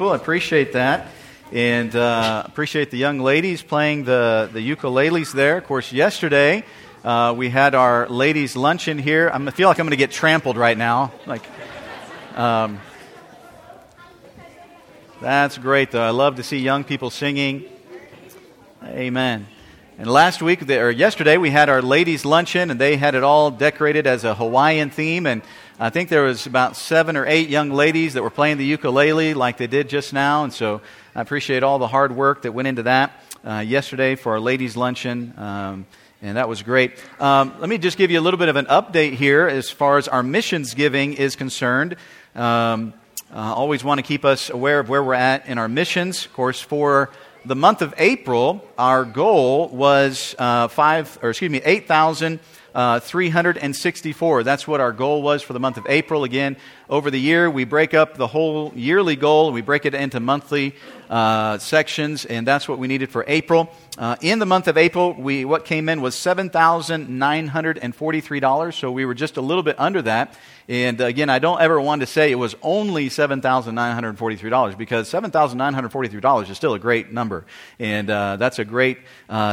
people. I appreciate that. And appreciate the young ladies playing the ukuleles there. Of course, yesterday we had our ladies' luncheon here. I feel like I'm going to get trampled right now. That's great, though. I love to see young people singing. Amen. And yesterday, we had our ladies' luncheon, and they had it all decorated as a Hawaiian theme. And I think there was about 7 or 8 young ladies that were playing the ukulele like they did just now. And so I appreciate all the hard work that went into that yesterday for our ladies' luncheon. And that was great. Let me just give you a little bit of an update here as far as our missions giving is concerned. Always want to keep us aware of where we're at in our missions. Of course, for the month of April, our goal was 8,364. That's what our goal was for the month of April. Again, over the year, we break up the whole yearly goal. We break it into monthly sections, and that's what we needed for April. In the month of April, what came in was $7,943, so we were just a little bit under that. And again, I don't ever want to say it was only $7,943 because $7,943 is still a great number. And that's a great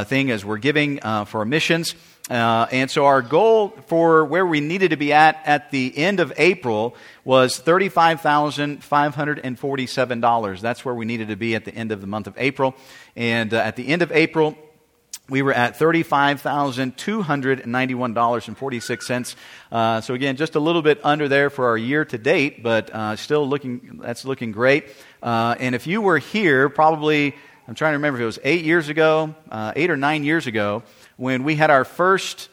thing as we're giving for missions. And so our goal for where we needed to be at the end of April was $35,547. That's where we needed to be at the end of the month of April. And at the end of April, we were at $35,291.46. So again, just a little bit under there for our year to date, but still looking great. And if you were here, probably, I'm trying to remember if it was 8 or 9 years ago, when we had our first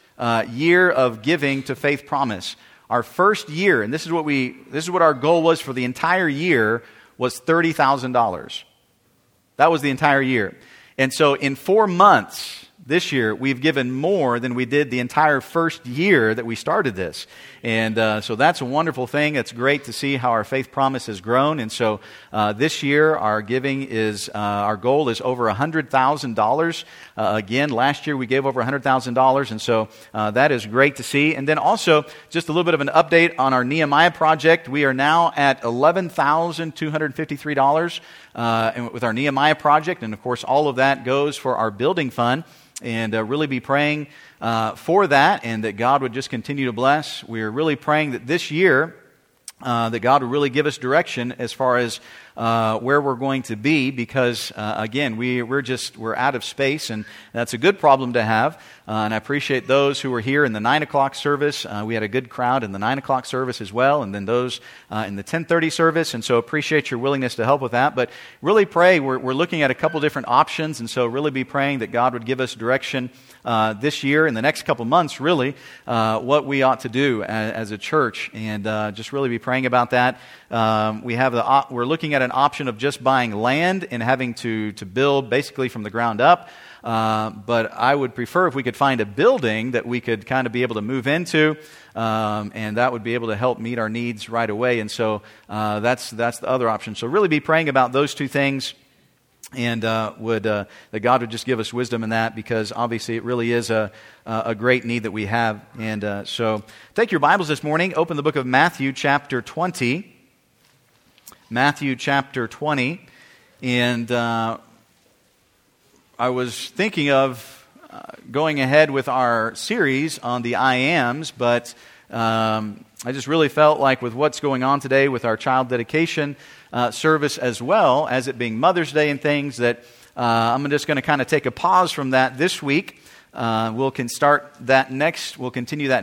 year of giving to Faith Promise. Our first year, and this is what our goal was for the entire year, was $30,000. That was the entire year. And so in 4 months this year, we've given more than we did the entire first year that we started this. And so that's a wonderful thing. It's great to see how our Faith Promise has grown. And so this year, our giving is, our goal is over $100,000. Again, last year we gave over $100,000. And so that is great to see. And then also, just a little bit of an update on our Nehemiah project. We are now at $11,253 with our Nehemiah project. And of course, all of that goes for our building fund. And really be praying for that, and that God would just continue to bless. We're really praying that this year that God would really give us direction as far as where we're going to be, because again, we're out of space, and that's a good problem to have. And I appreciate those who were here in the 9 o'clock service. We had a good crowd in the 9 o'clock service as well, and then those in the 10:30 service. And so appreciate your willingness to help with that. But really pray. We're looking at a couple different options, and so really be praying that God would give us direction this year and the next couple months, really, what we ought to do as a church, and just really be praying about that. We're looking at an option of just buying land and having to build basically from the ground up. But I would prefer if we could find a building that we could kind of be able to move into, and that would be able to help meet our needs right away. And so that's the other option. So really be praying about those two things, and that God would just give us wisdom in that, because obviously it really is a great need that we have. And so take your Bibles this morning, open the book of Matthew chapter 20. Matthew chapter 20, and I was thinking of going ahead with our series on the I Ams, but I just really felt like with what's going on today with our child dedication service, as well as it being Mother's Day and things, that I'm just going to kind of take a pause from that this week. We'll continue that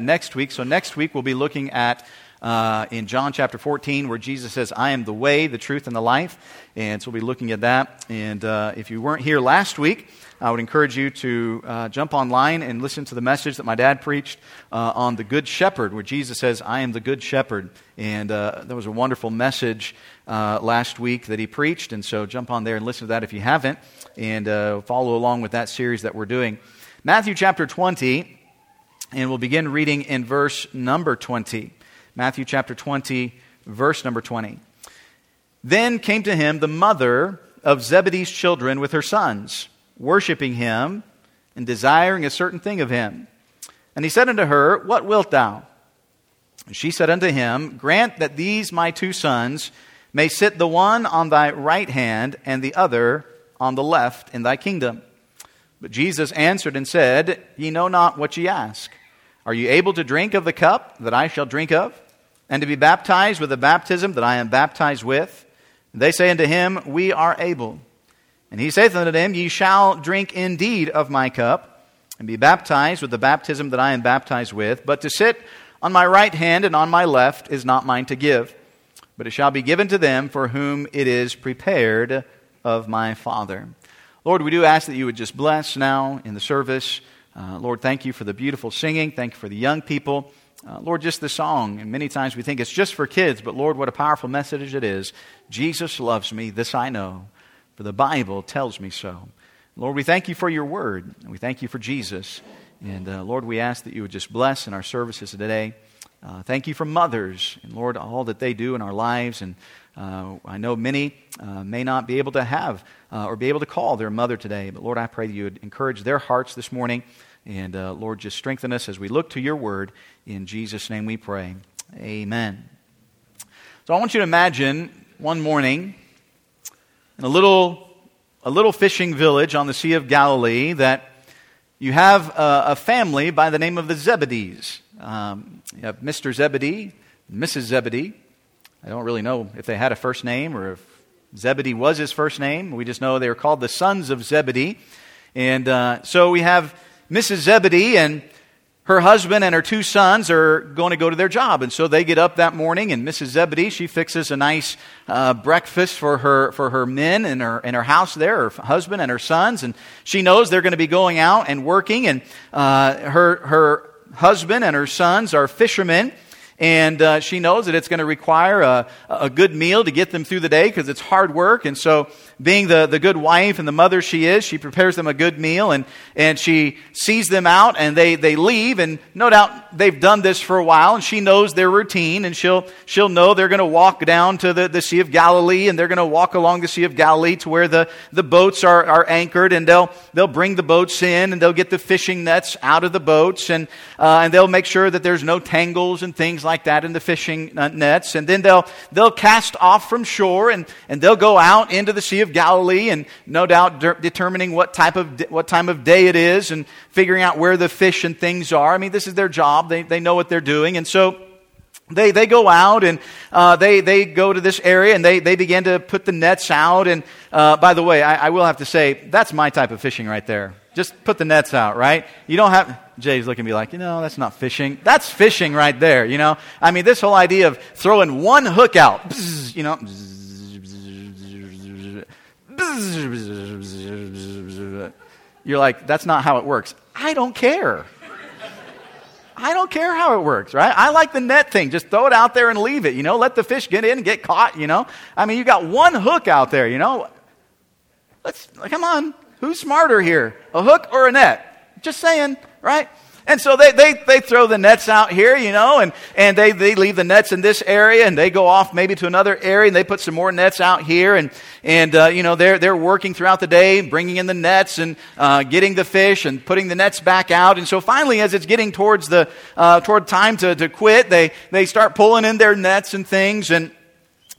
next week. So next week we'll be looking at in John chapter 14, where Jesus says, "I am the way, the truth, and the life." And so we'll be looking at that. And if you weren't here last week, I would encourage you to jump online and listen to the message that my dad preached on the Good Shepherd, where Jesus says, "I am the Good Shepherd." And that was a wonderful message last week that he preached. And so jump on there and listen to that if you haven't, and follow along with that series that we're doing. Matthew chapter 20, and we'll begin reading in verse number 20. Matthew chapter 20, verse number 20. "Then came to him the mother of Zebedee's children with her sons, worshiping him and desiring a certain thing of him. And he said unto her, What wilt thou? And she said unto him, Grant that these my two sons may sit the one on thy right hand and the other on the left in thy kingdom. But Jesus answered and said, Ye know not what ye ask. Are ye able to drink of the cup that I shall drink of, and to be baptized with the baptism that I am baptized with? And they say unto him, We are able. And he saith unto them, Ye shall drink indeed of my cup, and be baptized with the baptism that I am baptized with. But to sit on my right hand and on my left is not mine to give, but it shall be given to them for whom it is prepared of my Father. Lord, we do ask that you would just bless now in the service. Lord, thank you for the beautiful singing. Thank you for the young people. Lord, just the song. And many times we think it's just for kids, but Lord, what a powerful message it is. Jesus loves me, this I know, for the Bible tells me so. Lord, we thank you for your word, and we thank you for Jesus. And Lord, we ask that you would just bless in our services today. Thank you for mothers, and Lord, all that they do in our lives. And I know many may not be able to have or be able to call their mother today. But Lord, I pray that you would encourage their hearts this morning. And Lord, just strengthen us as we look to your word. In Jesus' name we pray. Amen. So I want you to imagine one morning in a little fishing village on the Sea of Galilee that you have a family by the name of the Zebedees. You have Mr. Zebedee, Mrs. Zebedee. I don't really know if they had a first name or if Zebedee was his first name. We just know they were called the sons of Zebedee. And so we have Mrs. Zebedee, and her husband and her two sons are going to go to their job. And so they get up that morning, and Mrs. Zebedee, she fixes a nice breakfast for her men in her house there, her husband and her sons. And she knows they're going to be going out and working, and her husband and her sons are fishermen, and she knows that it's going to require a good meal to get them through the day because it's hard work. And so being the good wife and the mother she is, she prepares them a good meal, and she sees them out, and they leave, and no doubt they've done this for a while, and she knows their routine, and she'll know they're going to walk down to the Sea of Galilee, and they're going to walk along the Sea of Galilee to where the boats are anchored, and they'll bring the boats in, and they'll get the fishing nets out of the boats, and they'll make sure that there's no tangles and things like that in the fishing nets, and then they'll cast off from shore, and they'll go out into the Sea of Galilee, and no doubt determining what time of day it is, and figuring out where the fish and things are. I mean, this is their job. They know what they're doing, and so they go out, and they go to this area, and they begin to put the nets out. And by the way, I will have to say that's my type of fishing right there. Just put the nets out, right? You don't have... Jay's looking at me like, that's not fishing. That's fishing right there, I mean, this whole idea of throwing one hook out, bzz, bzz, bzz, bzz. You're like, that's not how it works. I don't care. I don't care how it works, right? I like the net thing. Just throw it out there and leave it, Let the fish get in and get caught, I mean, you got one hook out there, Come on. Who's smarter here, a hook or a net? Just saying, right? And so they throw the nets out here, and they leave the nets in this area, and they go off maybe to another area, and they put some more nets out here, and they're working throughout the day, bringing in the nets and getting the fish and putting the nets back out. And so finally, as it's getting towards the toward time to quit, they start pulling in their nets and things.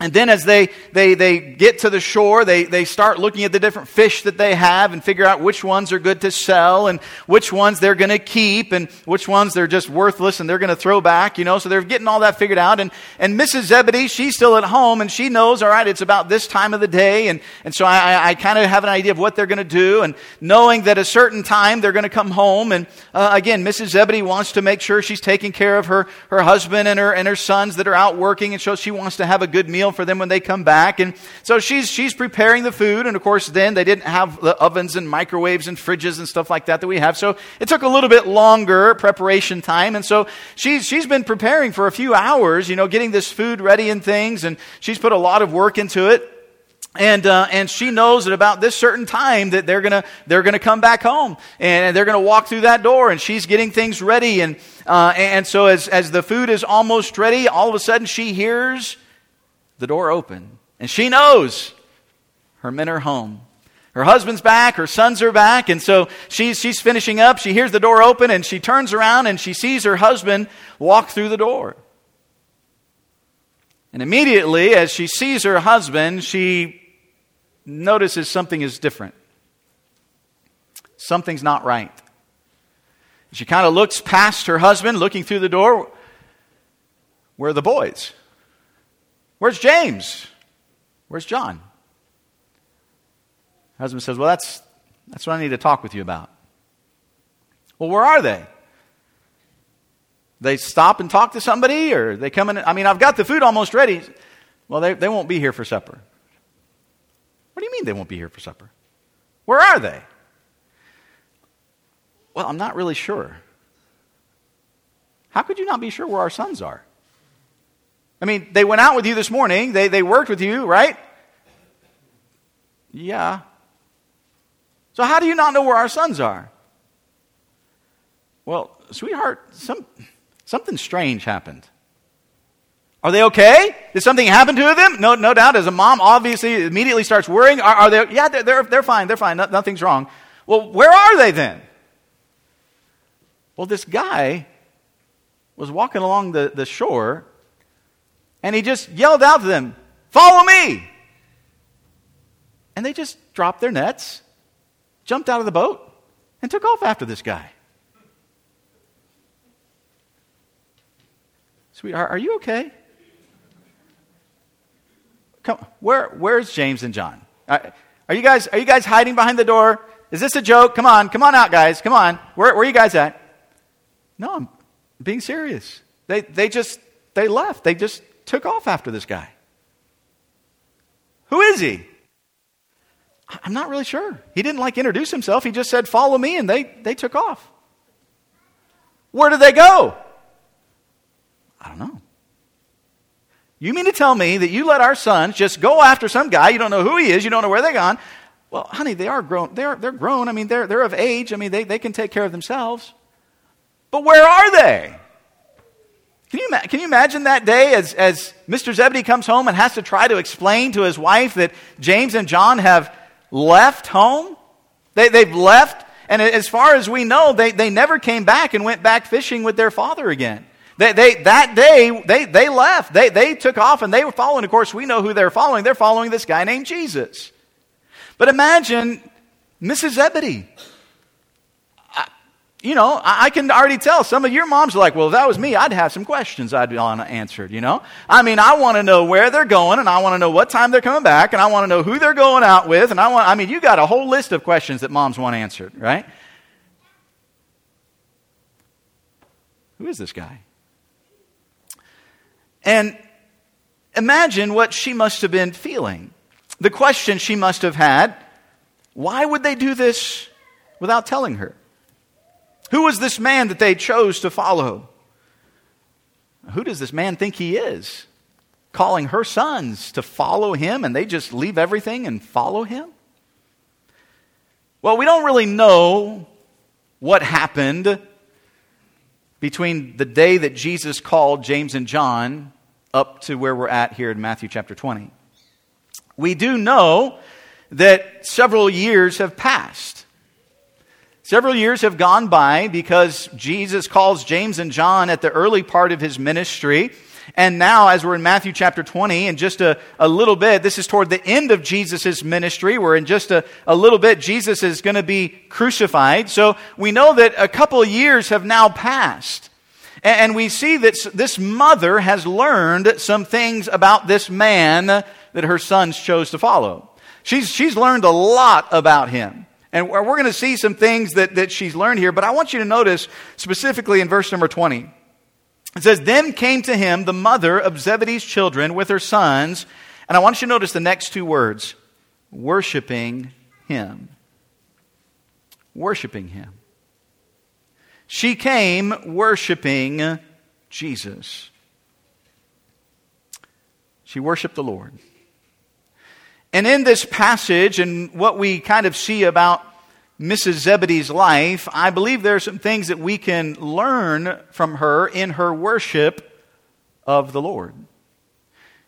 And then as they get to the shore, they start looking at the different fish that they have and figure out which ones are good to sell and which ones they're going to keep and which ones they're just worthless and they're going to throw back, So they're getting all that figured out. And Mrs. Zebedee, she's still at home, and she knows, all right, it's about this time of the day. And so I kind of have an idea of what they're going to do, and knowing that a certain time they're going to come home. And again, Mrs. Zebedee wants to make sure she's taking care of her husband and her sons that are out working. And so she wants to have a good meal for them when they come back. And so she's preparing the food, and of course then they didn't have the ovens and microwaves and fridges and stuff like that we have, so it took a little bit longer preparation time. And so she's been preparing for a few hours, getting this food ready and things, and she's put a lot of work into it. And she knows that about this certain time that they're gonna come back home, and they're gonna walk through that door, and she's getting things ready. And so as the food is almost ready, all of a sudden she hears the door open, and she knows her men are home. Her husband's back, her sons are back, and so she's finishing up. She hears the door open, and she turns around, and she sees her husband walk through the door. And immediately, as she sees her husband, she notices something is different. Something's not right. She kind of looks past her husband, looking through the door. Where are the boys? Where's James? Where's John? Husband says, well, that's what I need to talk with you about. Well, where are they? They stop and talk to somebody, or they come in? I mean, I've got the food almost ready. Well, they won't be here for supper. What do you mean they won't be here for supper? Where are they? Well, I'm not really sure. How could you not be sure where our sons are? I mean, they went out with you this morning. They worked with you, right? Yeah. So how do you not know where our sons are? Well, sweetheart, something strange happened. Are they okay? Did something happen to them? No doubt. As a mom, obviously, immediately starts worrying. Are they? Yeah, they're fine. They're fine. Nothing's wrong. Well, where are they then? Well, this guy was walking along the shore, and he just yelled out to them, "Follow me!" And they just dropped their nets, jumped out of the boat, and took off after this guy. Sweetheart, are you okay? Come, where's James and John? Are you guys hiding behind the door? Is this a joke? Come on out, guys. Come on. Where are you guys at? No, I'm being serious. They left. They just took off after this guy. Who is he? I'm not really sure. He didn't introduce himself. He just said, "Follow me," and they took off. Where did they go? I don't know. You mean to tell me that you let our sons just go after some guy? You don't know who he is. You don't know where they're gone. Well, honey, they are grown. They're grown. I mean, they're of age. I mean, they can take care of themselves. But where are they? Can you imagine that day as Mr. Zebedee comes home and has to try to explain to his wife that James and John have left home? They've left, and as far as we know, they never came back and went back fishing with their father again. That day, they left. They took off, and they were following. Of course, we know who they're following. They're following this guy named Jesus. But imagine Mrs. Zebedee. I can already tell some of your moms are like, well, if that was me, I'd have some questions I'd want answered, I mean, I want to know where they're going, and I want to know what time they're coming back, and I want to know who they're going out with, and you got a whole list of questions that moms want answered, right? Who is this guy? And imagine what she must have been feeling. The question she must have had, why would they do this without telling her? Who was this man that they chose to follow? Who does this man think he is? Calling her sons to follow him, and they just leave everything and follow him? Well, we don't really know what happened between the day that Jesus called James and John up to where we're at here in Matthew chapter 20. We do know that several years have passed. Several years have gone by because Jesus calls James and John at the early part of his ministry. And now, as we're in Matthew chapter 20, in just a little bit, this is toward the end of Jesus' ministry. We're in just a little bit, Jesus is going to be crucified. So we know that a couple of years have now passed. And we see that this mother has learned some things about this man that her sons chose to follow. She's learned a lot about him. And we're going to see some things that she's learned here, but I want you to notice specifically in verse number 20. It says, "Then came to him the mother of Zebedee's children with her sons." And I want you to notice the next two words, worshiping him. Worshiping him. She came worshiping Jesus. She worshiped the Lord. And in this passage and what we kind of see about Mrs. Zebedee's life, I believe there are some things that we can learn from her in her worship of the Lord.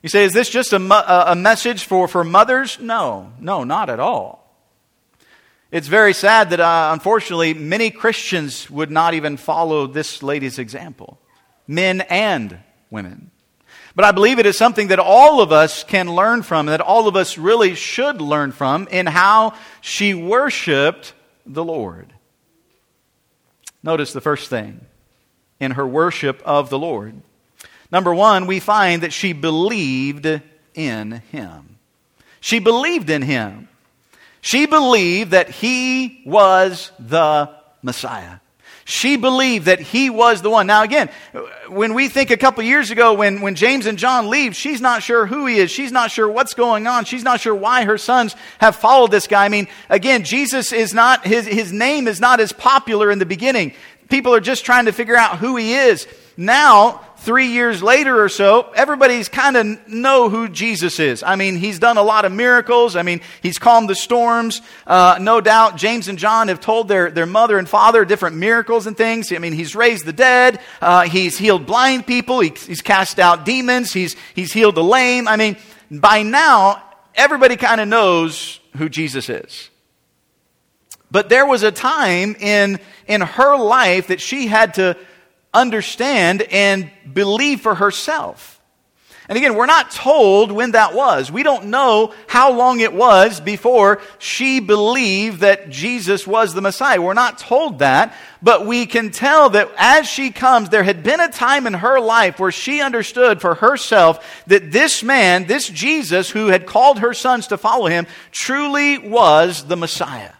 You say, is this just a message for mothers? No, not at all. It's very sad that unfortunately many Christians would not even follow this lady's example, men and women. But I believe it is something that all of us can learn from, that all of us really should learn from in how she worshiped the Lord. Notice the first thing in her worship of the Lord. Number one, we find that she believed in Him. She believed in Him. She believed that He was the Messiah. She believed that He was the one. Now again, when we think a couple years ago when James and John leave, she's not sure who he is. She's not sure what's going on. She's not sure why her sons have followed this guy. I mean, again, Jesus is not, his name is not as popular in the beginning. People are just trying to figure out who He is. Now, 3 years later or so, everybody's kind of know who Jesus is. I mean, He's done a lot of miracles. I mean, He's calmed the storms. No doubt, James and John have told their mother and father different miracles and things. I mean, He's raised the dead. He's healed blind people. He's cast out demons. He's healed the lame. I mean, by now, everybody kind of knows who Jesus is. But there was a time in her life that she had to understand and believe for herself. And again, we're not told when that was. We don't know how long it was before she believed that Jesus was the Messiah. We're not told that, but we can tell that as she comes, there had been a time in her life where she understood for herself that this man, this Jesus who had called her sons to follow Him, truly was the Messiah.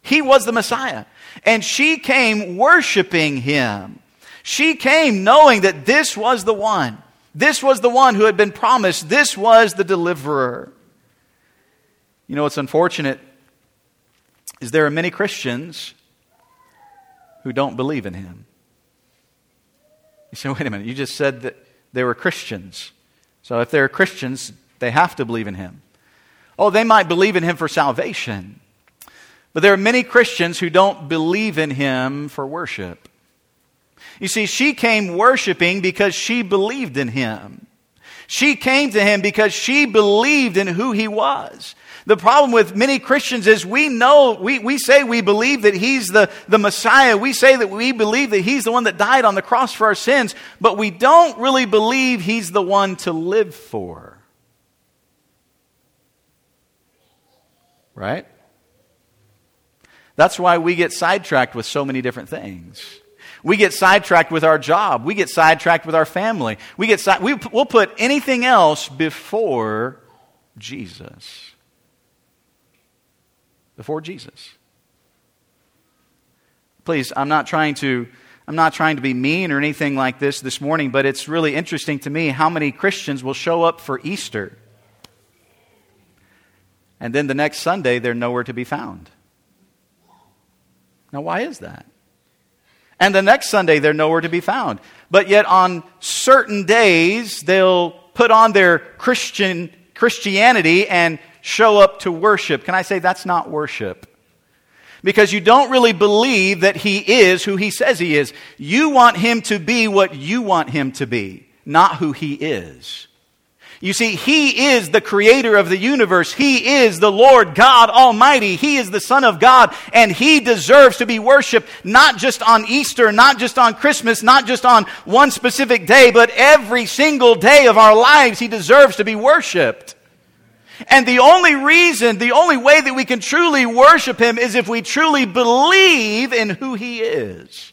He was the Messiah. And she came worshiping Him. She came knowing that this was the one. This was the one who had been promised. This was the deliverer. You know, what's unfortunate is there are many Christians who don't believe in Him. You say, wait a minute, you just said that they were Christians. So if they're Christians, they have to believe in Him. Oh, they might believe in Him for salvation. But there are many Christians who don't believe in Him for worship. You see, she came worshiping because she believed in Him. She came to Him because she believed in who He was. The problem with many Christians is we know, we say we believe that He's the Messiah. We say that we believe that He's the one that died on the cross for our sins. But we don't really believe He's the one to live for. Right? That's why we get sidetracked with so many different things. We get sidetracked with our job. We get sidetracked with our family. We'll put anything else before Jesus. Before Jesus. Please, I'm not trying to be mean or anything like this morning, but it's really interesting to me how many Christians will show up for Easter, and then the next Sunday they're nowhere to be found. Now, why is that? And the next Sunday, they're nowhere to be found. But yet on certain days, they'll put on their Christianity and show up to worship. Can I say that's not worship? Because you don't really believe that He is who He says He is. You want Him to be what you want Him to be, not who He is. You see, He is the creator of the universe. He is the Lord God Almighty. He is the Son of God, and He deserves to be worshiped, not just on Easter, not just on Christmas, not just on one specific day, but every single day of our lives, He deserves to be worshiped. And the only reason, the only way that we can truly worship Him is if we truly believe in who He is.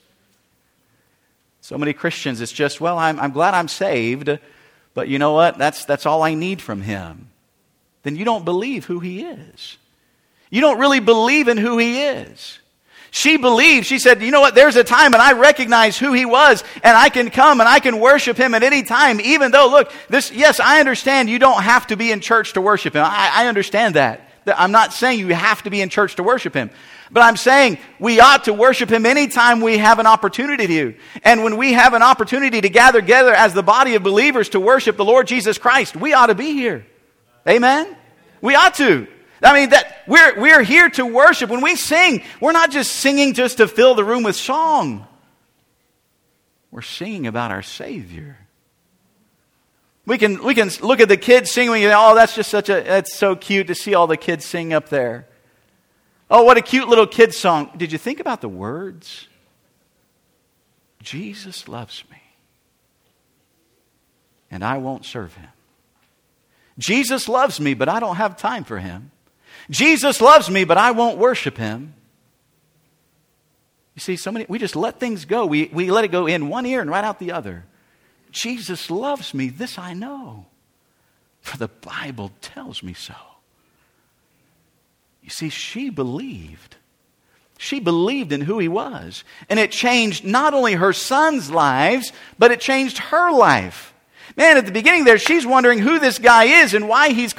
So many Christians, it's just, well, I'm glad I'm saved, but you know what? That's all I need from Him. Then you don't believe who He is. You don't really believe in who He is. She believed. She said, you know what? There's a time and I recognize who He was, and I can come and I can worship Him at any time, even though, look, yes, I understand you don't have to be in church to worship Him. I understand that. I'm not saying you have to be in church to worship Him. But I'm saying we ought to worship Him anytime we have an opportunity to. And when we have an opportunity to gather together as the body of believers to worship the Lord Jesus Christ, we ought to be here. Amen? We ought to. I mean, that we're here to worship. When we sing, we're not just singing just to fill the room with song. We're singing about our Savior. We can look at the kids singing, and oh, that's just that's so cute to see all the kids sing up there. Oh, what a cute little kid song. Did you think about the words? Jesus loves me. and I won't serve him. Jesus loves me, but I don't have time for him. Jesus loves me, but I won't worship him. You see, so many, we just let things go. We let it go in one ear and right out the other. Jesus loves me, this I know, for the Bible tells me so. You see, she believed. She believed in who he was. And it changed not only her sons' lives, but it changed her life. Man, at the beginning there, she's wondering who this guy is and why he's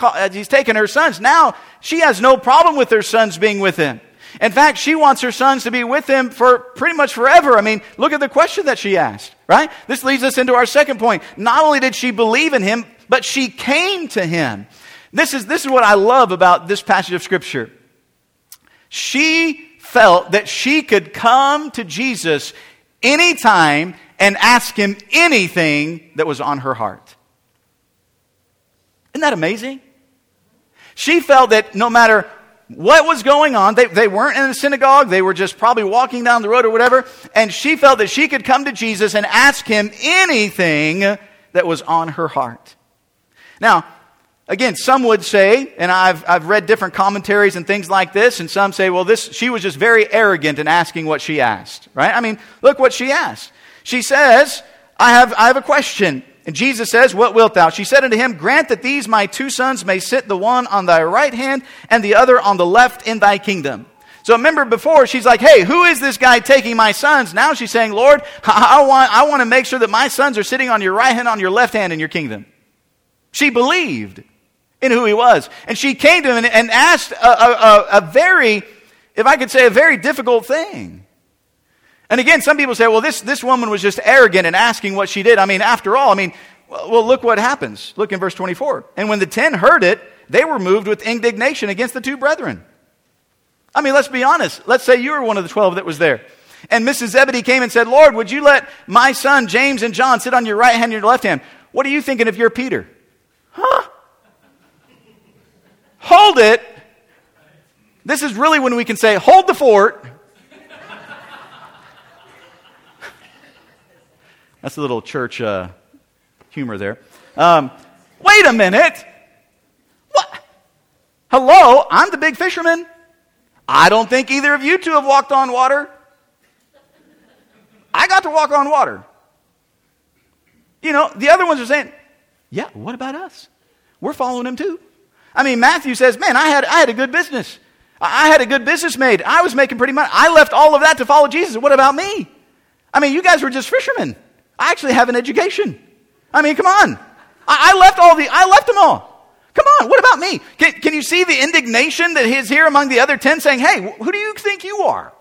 taken her sons. Now, she has no problem with her sons being with him. In fact, she wants her sons to be with him for pretty much forever. I mean, look at the question that she asked, right? This leads us into our second point. Not only did she believe in him, but she came to him. This is what I love about this passage of Scripture. She felt that she could come to Jesus anytime and ask him anything that was on her heart. Isn't that amazing? She felt that no matter what was going on, they weren't in the synagogue, they were just probably walking down the road or whatever, and she felt that she could come to Jesus and ask him anything that was on her heart. Now, again, some would say, and I've read different commentaries and things like this, and some say, well, she was just very arrogant in asking what she asked, right? I mean, look what she asked. She says, I have a question. And Jesus says, what wilt thou? She said unto him, grant that these my two sons may sit the one on thy right hand and the other on the left in thy kingdom. So remember before, she's like, hey, who is this guy taking my sons? Now she's saying, Lord, I want to make sure that my sons are sitting on your right hand, on your left hand in your kingdom. She believed in who he was. And she came to him and asked a very difficult thing. And again, some people say, well, this woman was just arrogant in asking what she did. I mean, after all, look what happens. Look in verse 24. And when the 10 heard it, they were moved with indignation against the two brethren. I mean, let's be honest. Let's say you were one of the 12 that was there. And Mrs. Zebedee came and said, Lord, would you let my son James and John sit on your right hand and your left hand? What are you thinking if you're Peter? Huh? Hold it. This is really when we can say, hold the fort. That's a little church humor there. Wait a minute. What? Hello, I'm the big fisherman. I don't think either of you two have walked on water. I got to walk on water. You know, the other ones are saying, yeah, what about us? We're following him too. I mean, Matthew says, man, I had a good business. I had a good business made. I was making pretty money. I left all of that to follow Jesus. What about me? I mean, you guys were just fishermen. I actually have an education. I mean, come on. I left them all. Come on, what about me? Can you see the indignation that is here among the other 10 saying, hey, who do you think you are?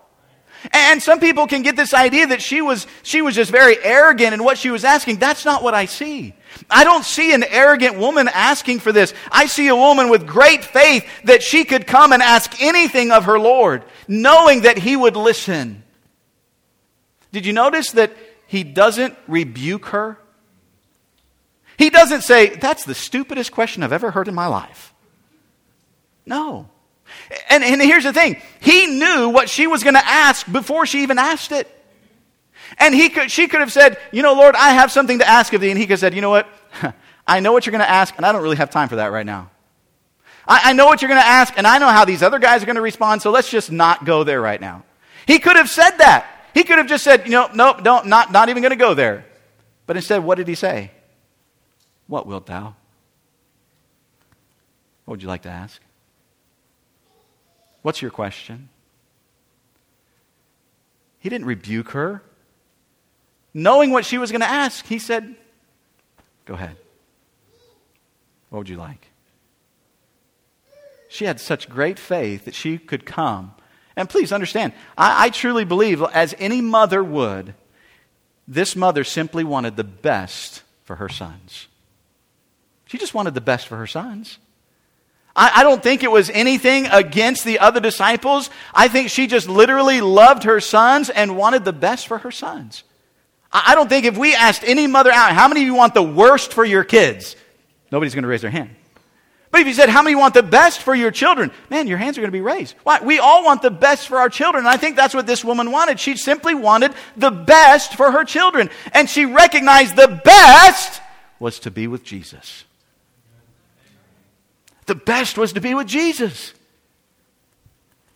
And some people can get this idea that she was just very arrogant in what she was asking. That's not what I see. I don't see an arrogant woman asking for this. I see a woman with great faith that she could come and ask anything of her Lord, knowing that he would listen. Did you notice that he doesn't rebuke her? He doesn't say, that's the stupidest question I've ever heard in my life. No. And here's the thing. He knew what she was going to ask before she even asked it. And she could have said, you know, Lord, I have something to ask of thee. And he could have said, you know what? I know what you're going to ask, and I don't really have time for that right now. I know what you're going to ask, and I know how these other guys are going to respond, so let's just not go there right now. He could have said that. He could have just said, you know, nope, don't, not even going to go there. But instead, what did he say? What wilt thou? What would you like to ask? What's your question? He didn't rebuke her. Knowing what she was going to ask, he said, go ahead. What would you like? She had such great faith that she could come. And please understand, I truly believe, as any mother would, this mother simply wanted the best for her sons. She just wanted the best for her sons. I don't think it was anything against the other disciples. I think she just literally loved her sons and wanted the best for her sons. I don't think if we asked any mother out, how many of you want the worst for your kids? Nobody's going to raise their hand. But if you said, how many want the best for your children? Man, your hands are going to be raised. Why? We all want the best for our children. And I think that's what this woman wanted. She simply wanted the best for her children. And she recognized the best was to be with Jesus. The best was to be with Jesus.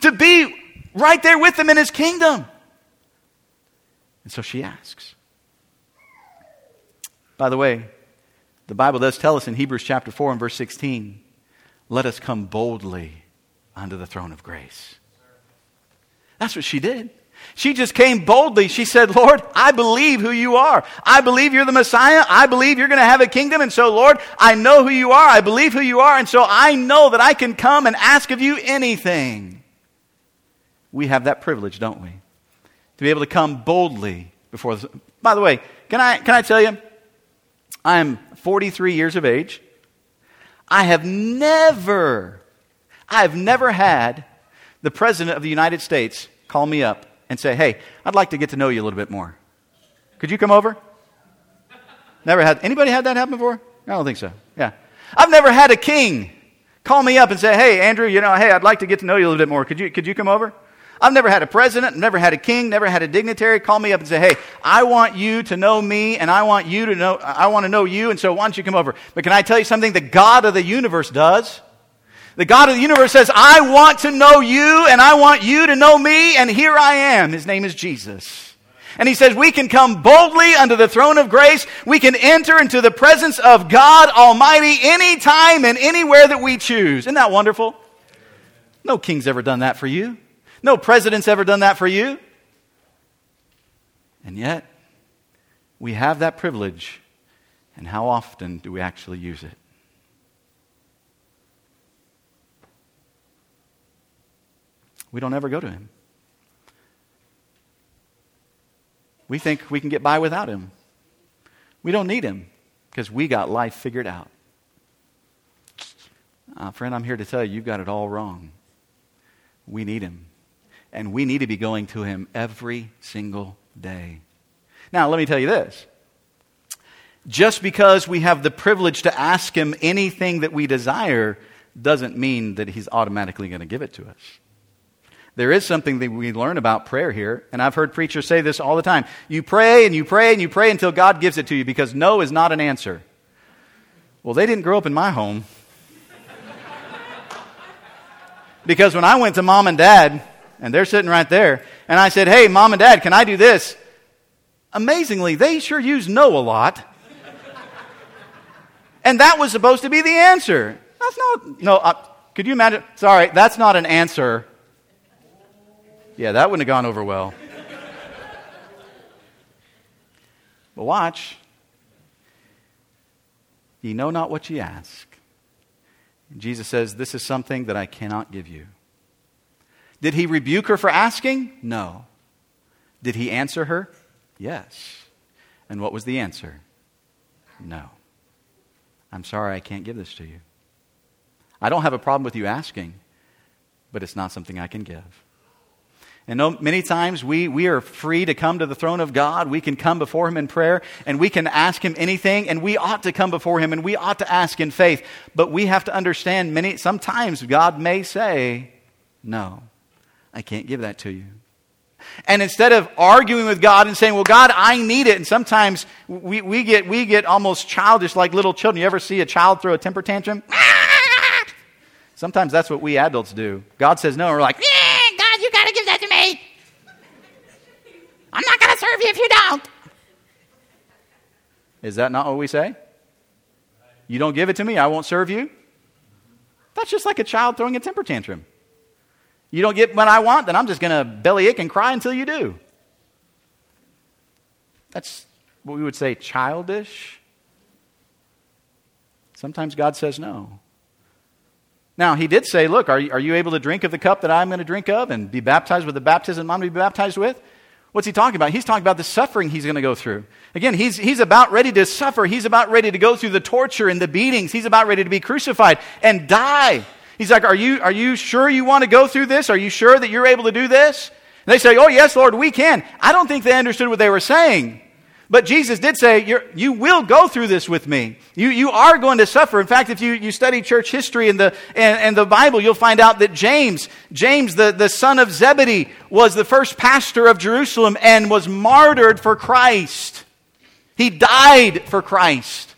To be right there with him in his kingdom. And so she asks. By the way, the Bible does tell us in Hebrews chapter 4 and verse 16, let us come boldly unto the throne of grace. That's what she did. She just came boldly. She said, Lord, I believe who you are. I believe you're the Messiah. I believe you're going to have a kingdom. And so, Lord, I know who you are. I believe who you are. And so I know that I can come and ask of you anything. We have that privilege, don't we? To be able to come boldly before this. By the way, can I tell you, I am 43 years of age. I have never had the President of the United States call me up and say, hey, I'd like to get to know you a little bit more. Could you come over? Never had. Anybody had that happen before? I don't think so. Yeah. I've never had a king call me up and say, hey, Andrew, hey, I'd like to get to know you a little bit more. Could you come over? I've never had a president, never had a king, never had a dignitary call me up and say, hey, I want you to know me and I want to know you, and so why don't you come over? But can I tell you something? The God of the universe does. The God of the universe says, I want to know you and I want you to know me, and here I am. His name is Jesus. And he says we can come boldly unto the throne of grace. We can enter into the presence of God Almighty anytime and anywhere that we choose. Isn't that wonderful? No king's ever done that for you. No president's ever done that for you. And yet, we have that privilege. And how often do we actually use it? We don't ever go to him. We think we can get by without him. We don't need him because we got life figured out. Friend, I'm here to tell you, you've got it all wrong. We need him. And we need to be going to him every single day. Now, let me tell you this. Just because we have the privilege to ask him anything that we desire doesn't mean that he's automatically going to give it to us. There is something that we learn about prayer here, and I've heard preachers say this all the time. You pray and you pray and you pray until God gives it to you because no is not an answer. Well, they didn't grow up in my home. Because when I went to mom and dad, and they're sitting right there, and I said, hey, mom and dad, can I do this? Amazingly, they sure use no a lot. And that was supposed to be the answer. That's not, could you imagine? Sorry, that's not an answer. Yeah, that wouldn't have gone over well. But watch. Ye know not what ye ask. And Jesus says, this is something that I cannot give you. Did he rebuke her for asking? No. Did he answer her? Yes. And what was the answer? No. I'm sorry, I can't give this to you. I don't have a problem with you asking, but it's not something I can give. And many times we are free to come to the throne of God. We can come before him in prayer, and we can ask him anything, and we ought to come before him, and we ought to ask in faith. But we have to understand sometimes God may say, no, I can't give that to you. And instead of arguing with God and saying, well, God, I need it. And sometimes we get almost childish like little children. You ever see a child throw a temper tantrum? Sometimes that's what we adults do. God says no, and we're like, yeah, God, you got to give that to me. I'm not going to serve you if you don't. Is that not what we say? You don't give it to me, I won't serve you. That's just like a child throwing a temper tantrum. You don't get what I want, then I'm just going to bellyache and cry until you do. That's what we would say, childish. Sometimes God says no. Now, he did say, look, are you able to drink of the cup that I'm going to drink of and be baptized with the baptism I'm going to be baptized with? What's he talking about? He's talking about the suffering he's going to go through. Again, he's about ready to suffer. He's about ready to go through the torture and the beatings. He's about ready to be crucified and die. He's like, are you sure you want to go through this? Are you sure that you're able to do this? And they say, oh, yes, Lord, we can. I don't think they understood what they were saying. But Jesus did say, you will go through this with me. You are going to suffer. In fact, if you study church history and the Bible, you'll find out that James, the son of Zebedee, was the first pastor of Jerusalem and was martyred for Christ. He died for Christ.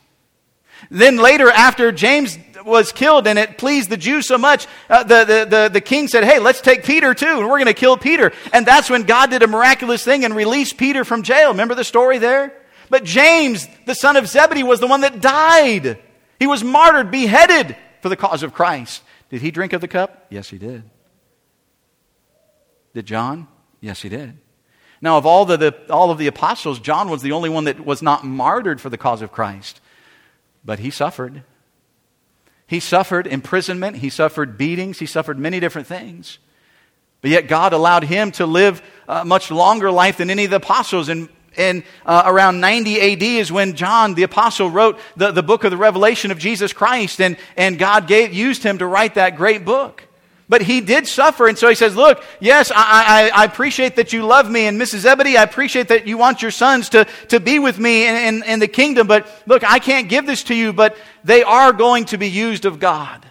Then later, after James was killed and it pleased the Jews so much, the king said, hey, let's take Peter too, and we're going to kill Peter. And that's when God did a miraculous thing and released Peter from jail. Remember the story there? But James, the son of Zebedee, was the one that died. He was martyred, beheaded for the cause of Christ. Did he drink of the cup? Yes, he did. Did John? Yes, he did. Now, of all of the apostles, John was the only one that was not martyred for the cause of Christ. But he suffered. He suffered imprisonment. He suffered beatings. He suffered many different things. But yet God allowed him to live a much longer life than any of the apostles. And around 90 A.D. is when John the apostle wrote the book of the Revelation of Jesus Christ. And God used him to write that great book. But he did suffer. And so he says, look, yes, I appreciate that you love me. And Mrs. Zebedee, I appreciate that you want your sons to be with me in the kingdom. But look, I can't give this to you, but they are going to be used of God.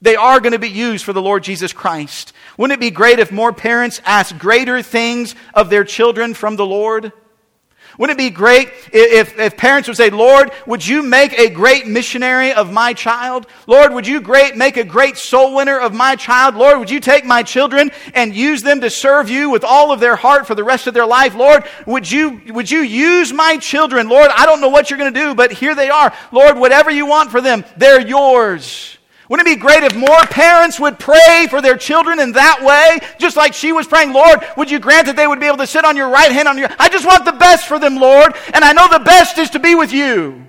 They are going to be used for the Lord Jesus Christ. Wouldn't it be great if more parents asked greater things of their children from the Lord? Wouldn't it be great if parents would say, Lord, would you make a great missionary of my child? Lord, would you make a great soul winner of my child? Lord, would you take my children and use them to serve you with all of their heart for the rest of their life? Lord, would you use my children? Lord, I don't know what you're going to do, but here they are. Lord, whatever you want for them, they're yours. Wouldn't it be great if more parents would pray for their children in that way? Just like she was praying, Lord, would you grant that they would be able to sit on your right hand? I just want the best for them, Lord, and I know the best is to be with you.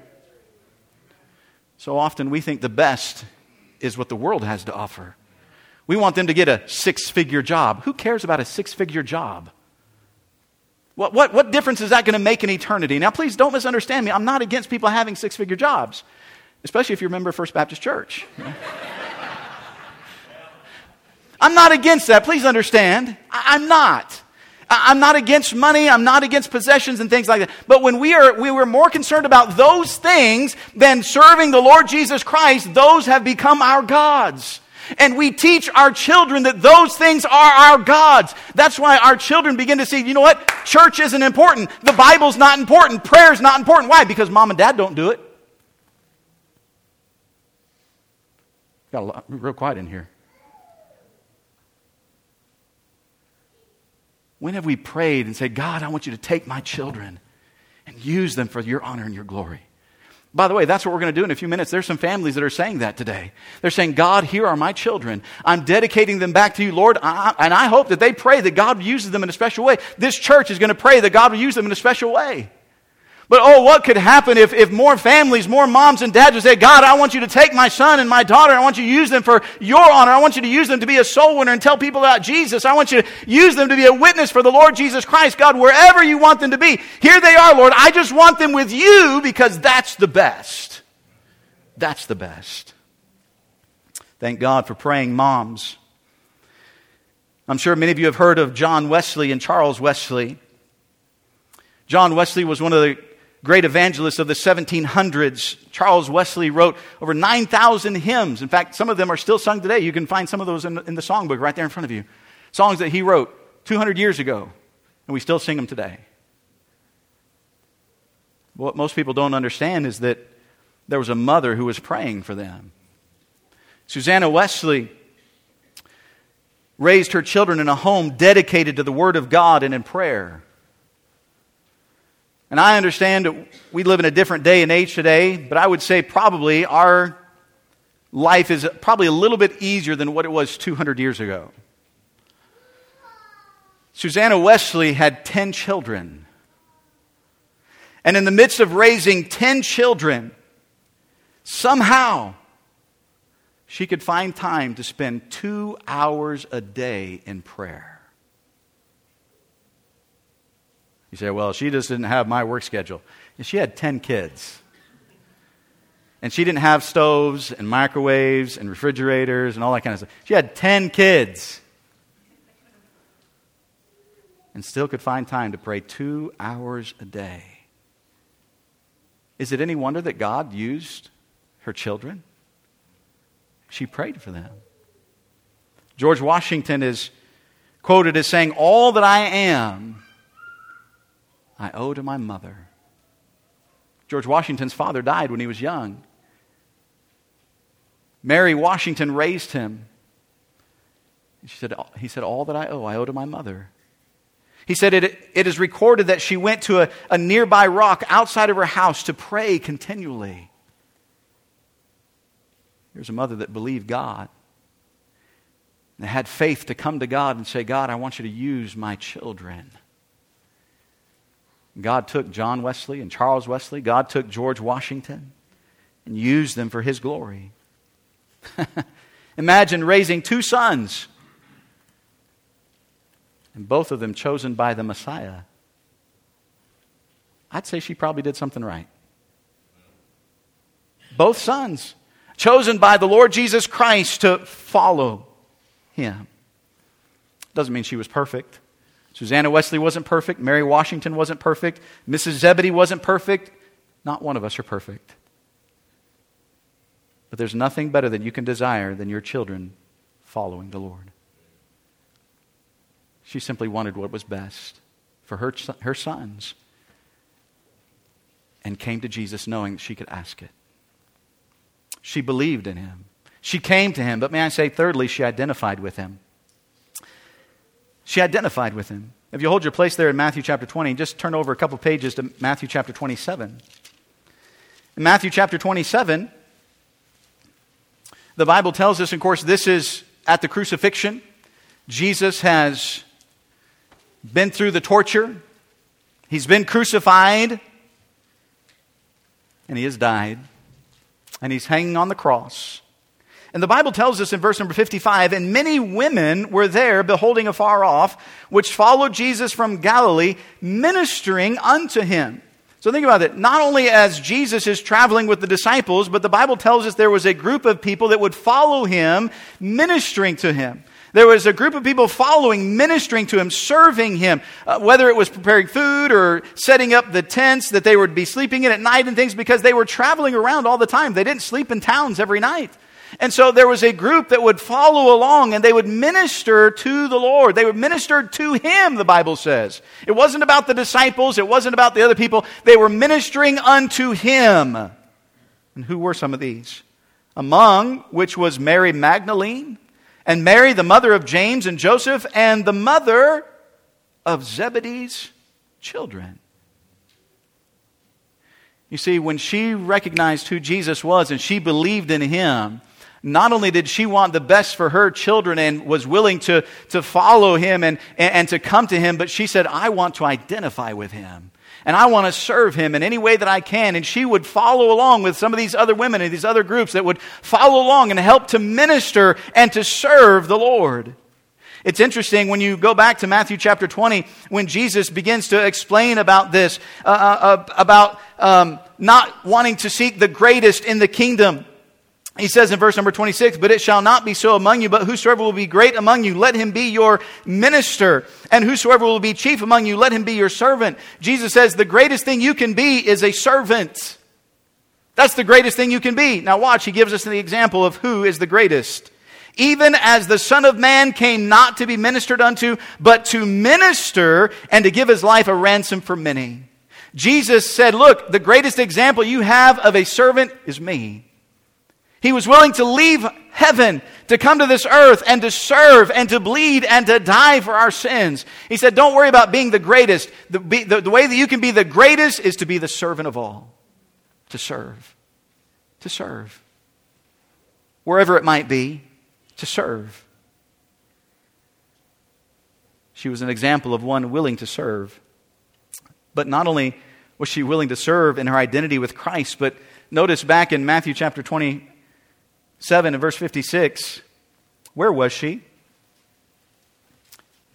So often we think the best is what the world has to offer. We want them to get a six-figure job. Who cares about a six-figure job? What difference is that going to make in eternity? Now, please don't misunderstand me. I'm not against people having six-figure jobs. Especially if you remember First Baptist Church. I'm not against that. Please understand. I'm not. I'm not against money. I'm not against possessions and things like that. But when we were more concerned about those things than serving the Lord Jesus Christ, those have become our gods. And we teach our children that those things are our gods. That's why our children begin to see, you know what? Church isn't important. The Bible's not important. Prayer's not important. Why? Because mom and dad don't do it. Got a lot, real quiet in here. When have we prayed and said, God, I want you to take my children and use them for your honor and your glory? By the way, that's what we're going to do in a few minutes. There's some families that are saying that today. They're saying, God, here are my children. I'm dedicating them back to you, Lord. And I hope that they pray that God uses them in a special way. This church is going to pray that God will use them in a special way. But oh, what could happen if more families, more moms and dads would say, God, I want you to take my son and my daughter. I want you to use them for your honor. I want you to use them to be a soul winner and tell people about Jesus. I want you to use them to be a witness for the Lord Jesus Christ. God, wherever you want them to be, here they are, Lord. I just want them with you because that's the best. That's the best. Thank God for praying moms. I'm sure many of you have heard of John Wesley and Charles Wesley. John Wesley was one of the great evangelists of the 1700s. Charles Wesley wrote over 9,000 hymns. In fact, some of them are still sung today. You can find some of those in the songbook right there in front of you. Songs that he wrote 200 years ago, and we still sing them today. What most people don't understand is that there was a mother who was praying for them. Susanna Wesley raised her children in a home dedicated to the Word of God and in prayer. And I understand we live in a different day and age today, but I would say probably our life is probably a little bit easier than what it was 200 years ago. Susanna Wesley had 10 children. And in the midst of raising 10 children, somehow she could find time to spend 2 hours a day in prayer. You say, well, she just didn't have my work schedule. And she had 10 kids. And she didn't have stoves and microwaves and refrigerators and all that kind of stuff. She had 10 kids. And still could find time to pray 2 hours a day. Is it any wonder that God used her children? She prayed for them. George Washington is quoted as saying, all that I am, I owe to my mother. George Washington's father died when he was young. Mary Washington raised him. He said, all that I owe to my mother. He said, it is recorded that she went to a nearby rock outside of her house to pray continually. Here's a mother that believed God and had faith to come to God and say, God, I want you to use my children. God took John Wesley and Charles Wesley. God took George Washington and used them for his glory. Imagine raising two sons, and both of them chosen by the Messiah. I'd say she probably did something right. Both sons chosen by the Lord Jesus Christ to follow him. Doesn't mean she was perfect. Susanna Wesley wasn't perfect. Mary Washington wasn't perfect. Mrs. Zebedee wasn't perfect. Not one of us are perfect. But there's nothing better that you can desire than your children following the Lord. She simply wanted what was best for her sons and came to Jesus knowing that she could ask it. She believed in him. She came to him. But may I say, thirdly, she identified with him. She identified with him. If you hold your place there in Matthew chapter 20, just turn over a couple pages to Matthew chapter 27. In Matthew chapter 27, the Bible tells us, of course, this is at the crucifixion. Jesus has been through the torture. He's been crucified. And he has died. And he's hanging on the cross. And the Bible tells us in verse number 55, and many women were there beholding afar off, which followed Jesus from Galilee, ministering unto him. So think about it. Not only as Jesus is traveling with the disciples, but the Bible tells us there was a group of people that would follow him, ministering to him. There was a group of people following, ministering to him, serving him, whether it was preparing food or setting up the tents that they would be sleeping in at night and things, because they were traveling around all the time. They didn't sleep in towns every night. And so there was a group that would follow along and they would minister to the Lord. They would minister to him, the Bible says. It wasn't about the disciples. It wasn't about the other people. They were ministering unto him. And who were some of these? Among which was Mary Magdalene, and Mary, the mother of James and Joseph, and the mother of Zebedee's children. You see, when she recognized who Jesus was and she believed in him, not only did she want the best for her children and was willing to follow him and to come to him, but she said, I want to identify with him. And I want to serve him in any way that I can. And she would follow along with some of these other women and these other groups that would follow along and help to minister and to serve the Lord. It's interesting when you go back to Matthew chapter 20, when Jesus begins to explain about this, about not wanting to seek the greatest in the kingdom. He says in verse number 26, but it shall not be so among you, but whosoever will be great among you, let him be your minister. And whosoever will be chief among you, let him be your servant. Jesus says the greatest thing you can be is a servant. That's the greatest thing you can be. Now watch, he gives us the example of who is the greatest. Even as the Son of Man came not to be ministered unto, but to minister and to give his life a ransom for many. Jesus said, look, the greatest example you have of a servant is me. He was willing to leave heaven, to come to this earth, and to serve, and to bleed, and to die for our sins. He said, don't worry about being the greatest. The way that you can be the greatest is to be the servant of all. To serve. To serve. Wherever it might be, to serve. She was an example of one willing to serve. But not only was she willing to serve in her identity with Christ, but notice back in Matthew chapter 20, 7 and verse 56, where was she?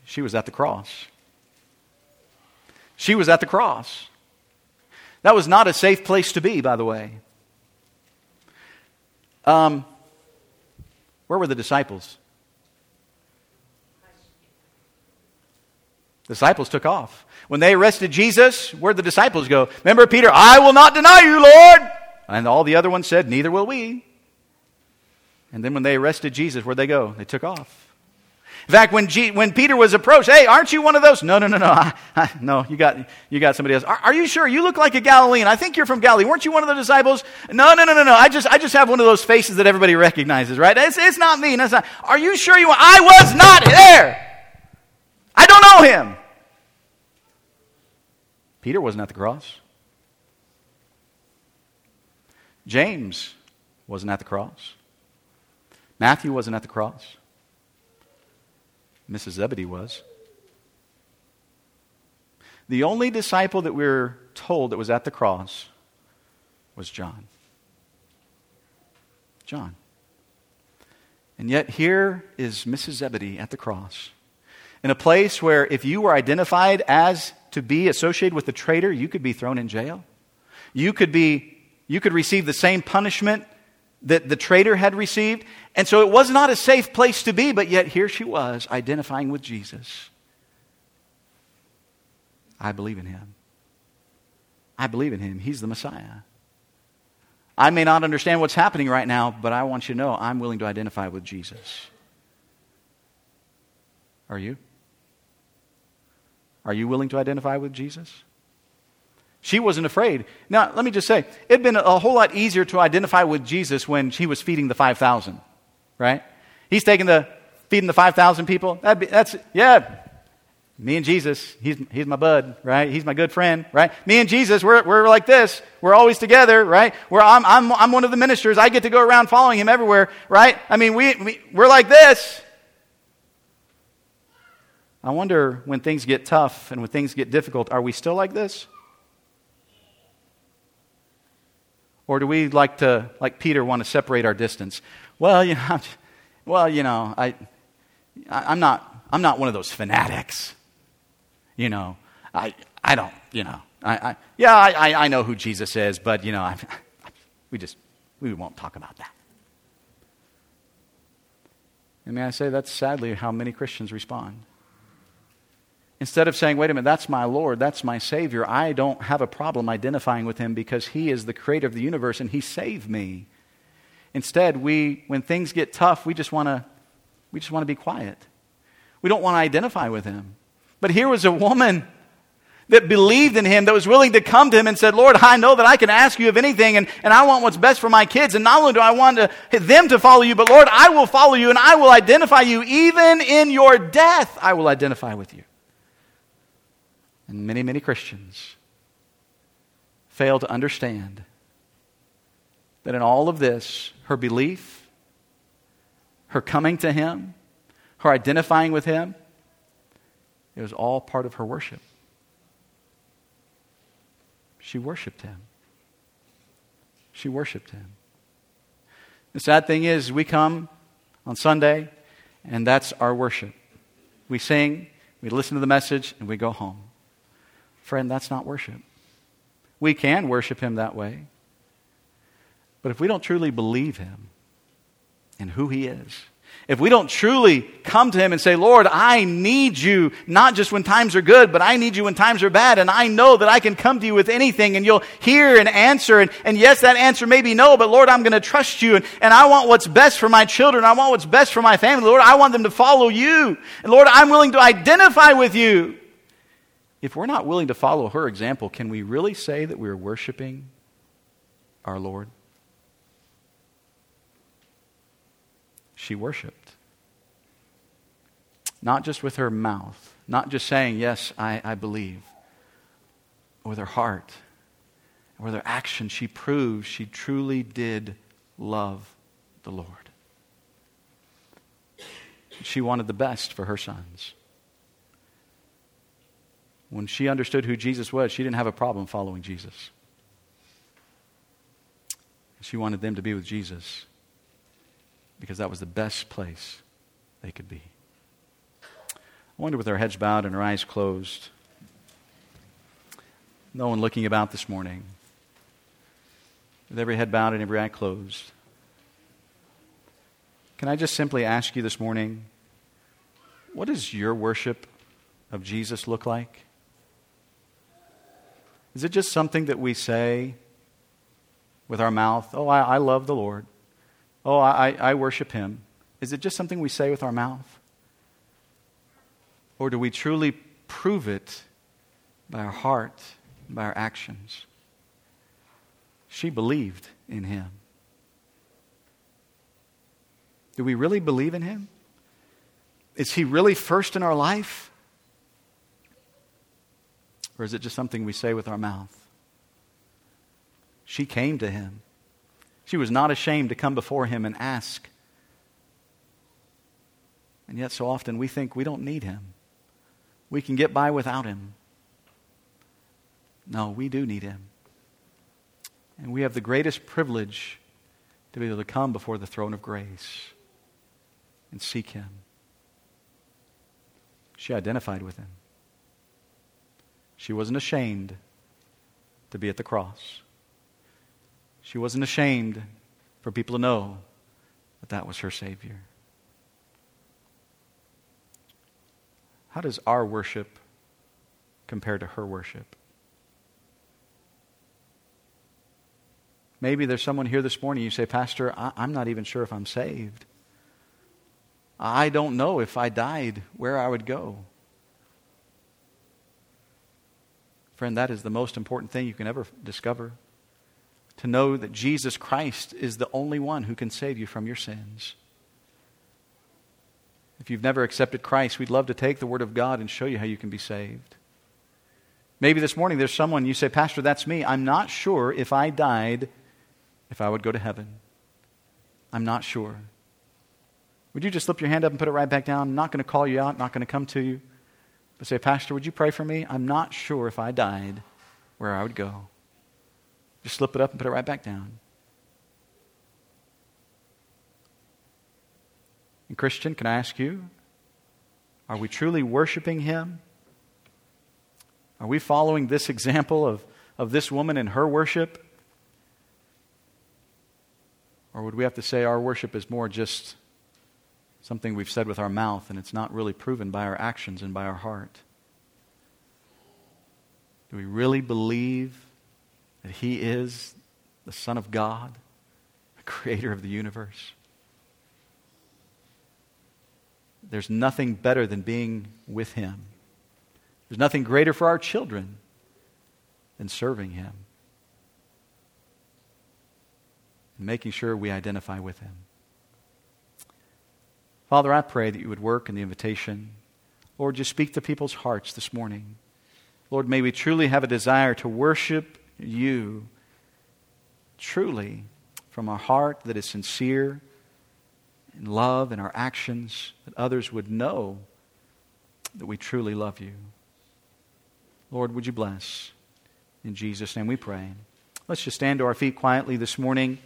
She was at the cross. She was at the cross. That was not a safe place to be, by the way. Where were the disciples? The disciples took off. When they arrested Jesus, where'd the disciples go? Remember Peter, I will not deny you, Lord. And all the other ones said, neither will we. And then when they arrested Jesus, where'd they go? They took off. In fact, when Peter was approached, hey, aren't you one of those? No. No, you got somebody else. Are you sure? You look like a Galilean. I think you're from Galilee. Weren't you one of the disciples? No. I just have one of those faces that everybody recognizes, right? It's not me. That's not. Are you sure you? I was not there. I don't know him. Peter wasn't at the cross. James wasn't at the cross. Matthew wasn't at the cross. Mrs. Zebedee was. The only disciple that we're told that was at the cross was John. John. And yet here is Mrs. Zebedee at the cross, in a place where if you were identified as to be associated with a traitor, you could be thrown in jail. You could receive the same punishment that the traitor had received. And so it was not a safe place to be, but yet here she was identifying with Jesus. I believe in him. I believe in him. He's the Messiah. I may not understand what's happening right now, but I want you to know I'm willing to identify with Jesus. Are you? Are you willing to identify with Jesus? She wasn't afraid. Now, let me just say, it had been a whole lot easier to identify with Jesus when he was feeding the 5,000, right? He's feeding the 5,000 people. Me and Jesus, he's my bud, right? He's my good friend, right? Me and Jesus, we're like this. We're always together, right? I'm one of the ministers. I get to go around following him everywhere, right? I mean, we're like this. I wonder when things get tough and when things get difficult, are we still like this? Or do we like Peter, want to separate our distance? Well, I'm not one of those fanatics. I know who Jesus is, but we won't talk about that. And may I say that's sadly how many Christians respond. Instead of saying, wait a minute, that's my Lord, that's my Savior, I don't have a problem identifying with him because he is the creator of the universe and he saved me. Instead, when things get tough, we just want to be quiet. We don't want to identify with him. But here was a woman that believed in him, that was willing to come to him and said, Lord, I know that I can ask you of anything, and I want what's best for my kids. And not only do I want them to follow you, but Lord, I will follow you and I will identify you. Even in your death, I will identify with you. And many, many Christians fail to understand that in all of this, her belief, her coming to him, her identifying with him, it was all part of her worship. She worshiped him. She worshiped him. The sad thing is, we come on Sunday, and that's our worship. We sing, we listen to the message, and we go home. Friend, that's not worship. We can worship him that way. But if we don't truly believe him and who he is, if we don't truly come to him and say, Lord, I need you, not just when times are good, but I need you when times are bad, and I know that I can come to you with anything, and you'll hear and answer, and yes, that answer may be no, but Lord, I'm going to trust you, and I want what's best for my children. I want what's best for my family. Lord, I want them to follow you. And Lord, I'm willing to identify with you. If we're not willing to follow her example, can we really say that we're worshiping our Lord? She worshiped. Not just with her mouth, not just saying, yes, I believe. With her heart, with her action, she proved she truly did love the Lord. She wanted the best for her sons. When she understood who Jesus was, she didn't have a problem following Jesus. She wanted them to be with Jesus because that was the best place they could be. I wonder, with our heads bowed and our eyes closed, no one looking about this morning, with every head bowed and every eye closed, can I just simply ask you this morning, what does your worship of Jesus look like? Is it just something that we say with our mouth? Oh, I love the Lord. Oh, I worship him. Is it just something we say with our mouth? Or do we truly prove it by our heart, by our actions? She believed in him. Do we really believe in him? Is he really first in our life? Or is it just something we say with our mouth? She came to him. She was not ashamed to come before him and ask. And yet so often we think we don't need him. We can get by without him. No, we do need him. And we have the greatest privilege to be able to come before the throne of grace and seek him. She identified with him. She wasn't ashamed to be at the cross. She wasn't ashamed for people to know that that was her Savior. How does our worship compare to her worship? Maybe there's someone here this morning, you say, Pastor, I'm not even sure if I'm saved. I don't know if I died where I would go. Friend, that is the most important thing you can ever discover. To know that Jesus Christ is the only one who can save you from your sins. If you've never accepted Christ, we'd love to take the Word of God and show you how you can be saved. Maybe this morning there's someone, you say, Pastor, that's me. I'm not sure if I died if I would go to heaven. I'm not sure. Would you just slip your hand up and put it right back down? I'm not going to call you out. I'm not going to come to you. But say, Pastor, would you pray for me? I'm not sure if I died where I would go. Just slip it up and put it right back down. And Christian, can I ask you, are we truly worshiping him? Are we following this example of this woman in her worship? Or would we have to say our worship is more just something we've said with our mouth, and it's not really proven by our actions and by our heart? Do we really believe that he is the Son of God, the creator of the universe? There's nothing better than being with him. There's nothing greater for our children than serving him and making sure we identify with him. Father, I pray that you would work in the invitation. Lord, just speak to people's hearts this morning. Lord, may we truly have a desire to worship you truly from a heart that is sincere in love and our actions, that others would know that we truly love you. Lord, would you bless? In Jesus' name we pray. Let's just stand to our feet quietly this morning.